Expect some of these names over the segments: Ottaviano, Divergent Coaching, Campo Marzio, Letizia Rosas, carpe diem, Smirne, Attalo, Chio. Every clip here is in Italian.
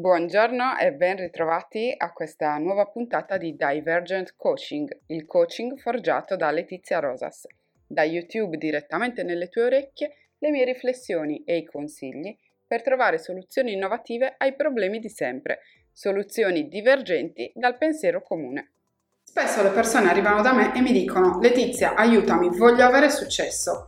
Buongiorno e ben ritrovati a questa nuova puntata di Divergent Coaching, il coaching forgiato da Letizia Rosas. Da YouTube direttamente nelle tue orecchie, le mie riflessioni e i consigli per trovare soluzioni innovative ai problemi di sempre, soluzioni divergenti dal pensiero comune. Spesso le persone arrivano da me e mi dicono: Letizia, aiutami, voglio avere successo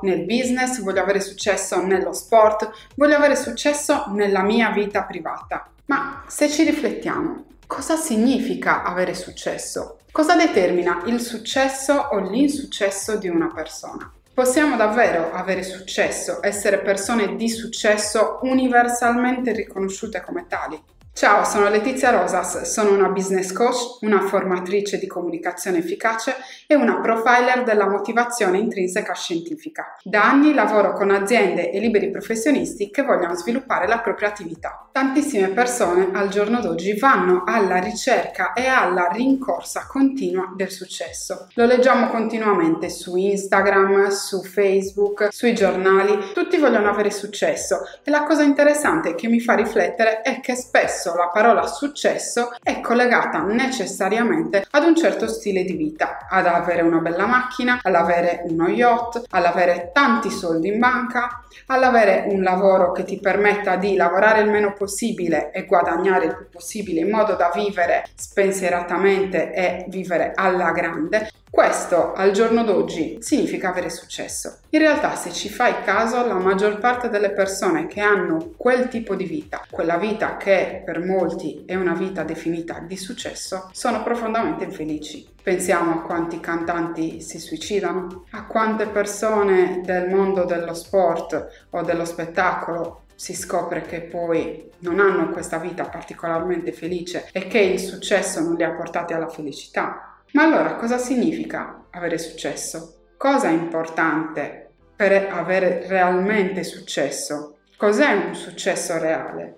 nel business, voglio avere successo nello sport, voglio avere successo nella mia vita privata. Ma se ci riflettiamo, cosa significa avere successo? Cosa determina il successo o l'insuccesso di una persona? Possiamo davvero avere successo, essere persone di successo universalmente riconosciute come tali? Ciao, sono Letizia Rosas, sono una business coach, una formatrice di comunicazione efficace e una profiler della motivazione intrinseca scientifica. Da anni lavoro con aziende e liberi professionisti che vogliono sviluppare la propria attività. Tantissime persone al giorno d'oggi vanno alla ricerca e alla rincorsa continua del successo. Lo leggiamo continuamente su Instagram, su Facebook, sui giornali, tutti vogliono avere successo e la cosa interessante che mi fa riflettere è che spesso la parola successo è collegata necessariamente ad un certo stile di vita, ad avere una bella macchina, all'avere uno yacht, all'avere tanti soldi in banca, all'avere un lavoro che ti permetta di lavorare il meno possibile e guadagnare il più possibile in modo da vivere spensieratamente e vivere alla grande. Questo al giorno d'oggi significa avere successo. In realtà, se ci fai caso, la maggior parte delle persone che hanno quel tipo di vita, quella vita che per molti è una vita definita di successo, sono profondamente infelici. Pensiamo a quanti cantanti si suicidano, a quante persone del mondo dello sport o dello spettacolo si scopre che poi non hanno questa vita particolarmente felice e che il successo non li ha portati alla felicità. Ma allora cosa significa avere successo? Cosa è importante per avere realmente successo? Cos'è un successo reale?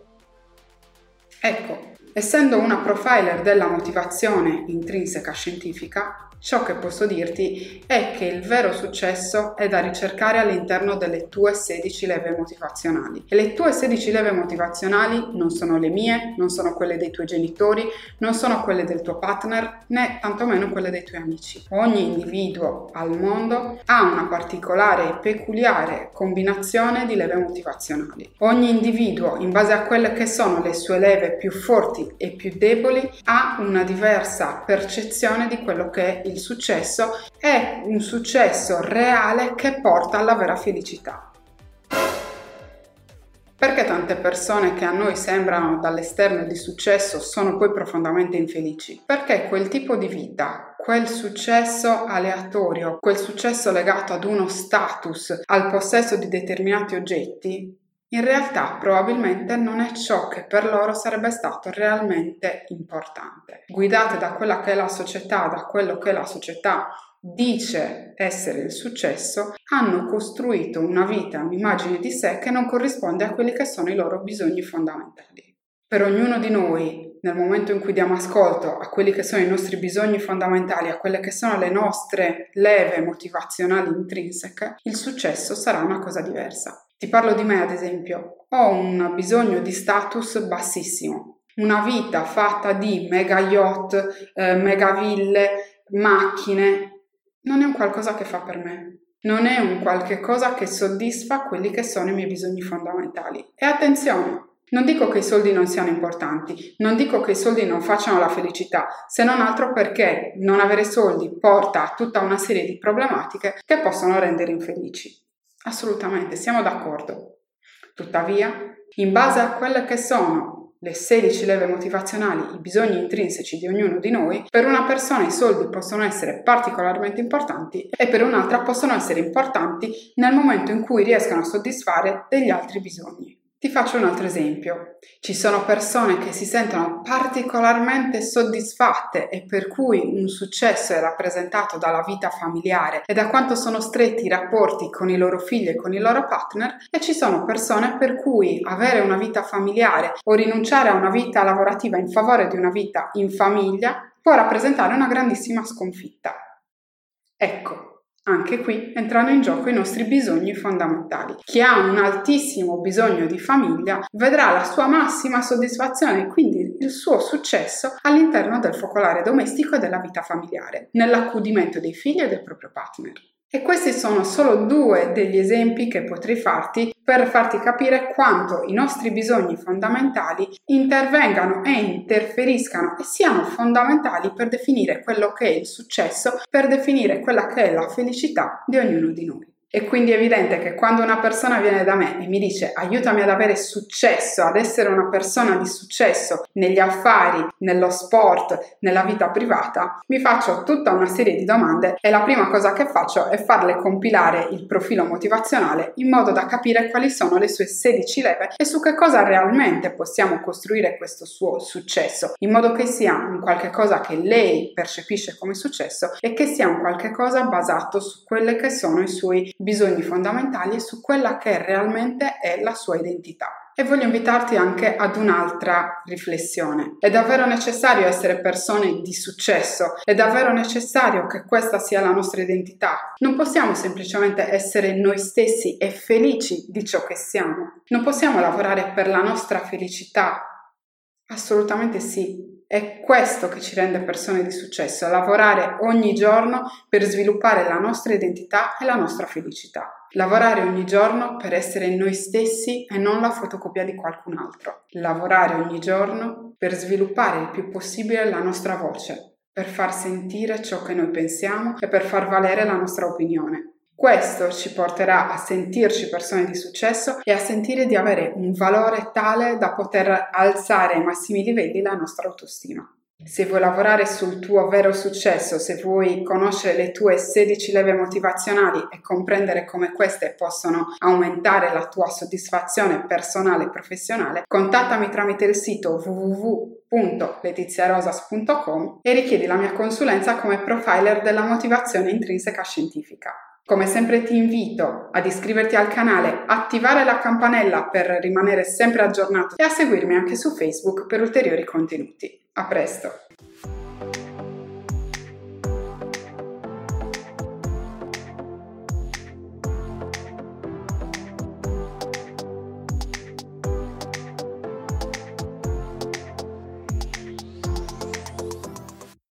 Ecco, essendo una profiler della motivazione intrinseca scientifica, ciò che posso dirti è che il vero successo è da ricercare all'interno delle tue 16 leve motivazionali. E le tue 16 leve motivazionali non sono le mie, non sono quelle dei tuoi genitori, non sono quelle del tuo partner, né tantomeno quelle dei tuoi amici. Ogni individuo al mondo ha una particolare e peculiare combinazione di leve motivazionali. Ogni individuo, in base a quelle che sono le sue leve più forti e più deboli, ha una diversa percezione di quello che è il successo è un successo reale che porta alla vera felicità. Perché tante persone che a noi sembrano dall'esterno di successo sono poi profondamente infelici? Perché quel tipo di vita, quel successo aleatorio, quel successo legato ad uno status, al possesso di determinati oggetti, in realtà probabilmente non è ciò che per loro sarebbe stato realmente importante. Guidate da quella che è la società, da quello che la società dice essere il successo, hanno costruito una vita, un'immagine di sé che non corrisponde a quelli che sono i loro bisogni fondamentali. Per ognuno di noi, nel momento in cui diamo ascolto a quelli che sono i nostri bisogni fondamentali, a quelle che sono le nostre leve motivazionali intrinseche, il successo sarà una cosa diversa. Ti parlo di me, ad esempio. Ho un bisogno di status bassissimo, una vita fatta di mega yacht, mega ville, macchine. Non è un qualcosa che fa per me, non è un qualche cosa che soddisfa quelli che sono i miei bisogni fondamentali. E attenzione, non dico che i soldi non siano importanti, non dico che i soldi non facciano la felicità, se non altro perché non avere soldi porta a tutta una serie di problematiche che possono rendere infelici. Assolutamente, siamo d'accordo. Tuttavia, in base a quelle che sono le 16 leve motivazionali, i bisogni intrinseci di ognuno di noi, per una persona i soldi possono essere particolarmente importanti e per un'altra possono essere importanti nel momento in cui riescono a soddisfare degli altri bisogni. Ti faccio un altro esempio. Ci sono persone che si sentono particolarmente soddisfatte e per cui un successo è rappresentato dalla vita familiare e da quanto sono stretti i rapporti con i loro figli e con i loro partner, e ci sono persone per cui avere una vita familiare o rinunciare a una vita lavorativa in favore di una vita in famiglia può rappresentare una grandissima sconfitta. Ecco, Anche qui entrano in gioco i nostri bisogni fondamentali. Chi ha un altissimo bisogno di famiglia vedrà la sua massima soddisfazione e quindi il suo successo all'interno del focolare domestico e della vita familiare, nell'accudimento dei figli e del proprio partner. E questi sono solo due degli esempi che potrei farti per farti capire quanto i nostri bisogni fondamentali intervengano e interferiscano e siano fondamentali per definire quello che è il successo, per definire quella che è la felicità di ognuno di noi. E quindi è evidente che quando una persona viene da me e mi dice aiutami ad avere successo, ad essere una persona di successo negli affari, nello sport, nella vita privata, mi faccio tutta una serie di domande e la prima cosa che faccio è farle compilare il profilo motivazionale in modo da capire quali sono le sue 16 leve e su che cosa realmente possiamo costruire questo suo successo, in modo che sia un qualche cosa che lei percepisce come successo e che sia un qualche cosa basato su quelle che sono i suoi bisogni fondamentali, su quella che realmente è la sua identità. E voglio invitarti anche ad un'altra riflessione. È davvero necessario essere persone di successo? È davvero necessario che questa sia la nostra identità? Non possiamo semplicemente essere noi stessi e felici di ciò che siamo? Non possiamo lavorare per la nostra felicità? Assolutamente sì. È questo che ci rende persone di successo, lavorare ogni giorno per sviluppare la nostra identità e la nostra felicità. Lavorare ogni giorno per essere noi stessi e non la fotocopia di qualcun altro. Lavorare ogni giorno per sviluppare il più possibile la nostra voce, per far sentire ciò che noi pensiamo e per far valere la nostra opinione. Questo ci porterà a sentirci persone di successo e a sentire di avere un valore tale da poter alzare ai massimi livelli la nostra autostima. Se vuoi lavorare sul tuo vero successo, se vuoi conoscere le tue 16 leve motivazionali e comprendere come queste possono aumentare la tua soddisfazione personale e professionale, contattami tramite il sito www.letiziarosas.com e richiedi la mia consulenza come profiler della motivazione intrinseca scientifica. Come sempre ti invito ad iscriverti al canale, attivare la campanella per rimanere sempre aggiornato e a seguirmi anche su Facebook per ulteriori contenuti. A presto!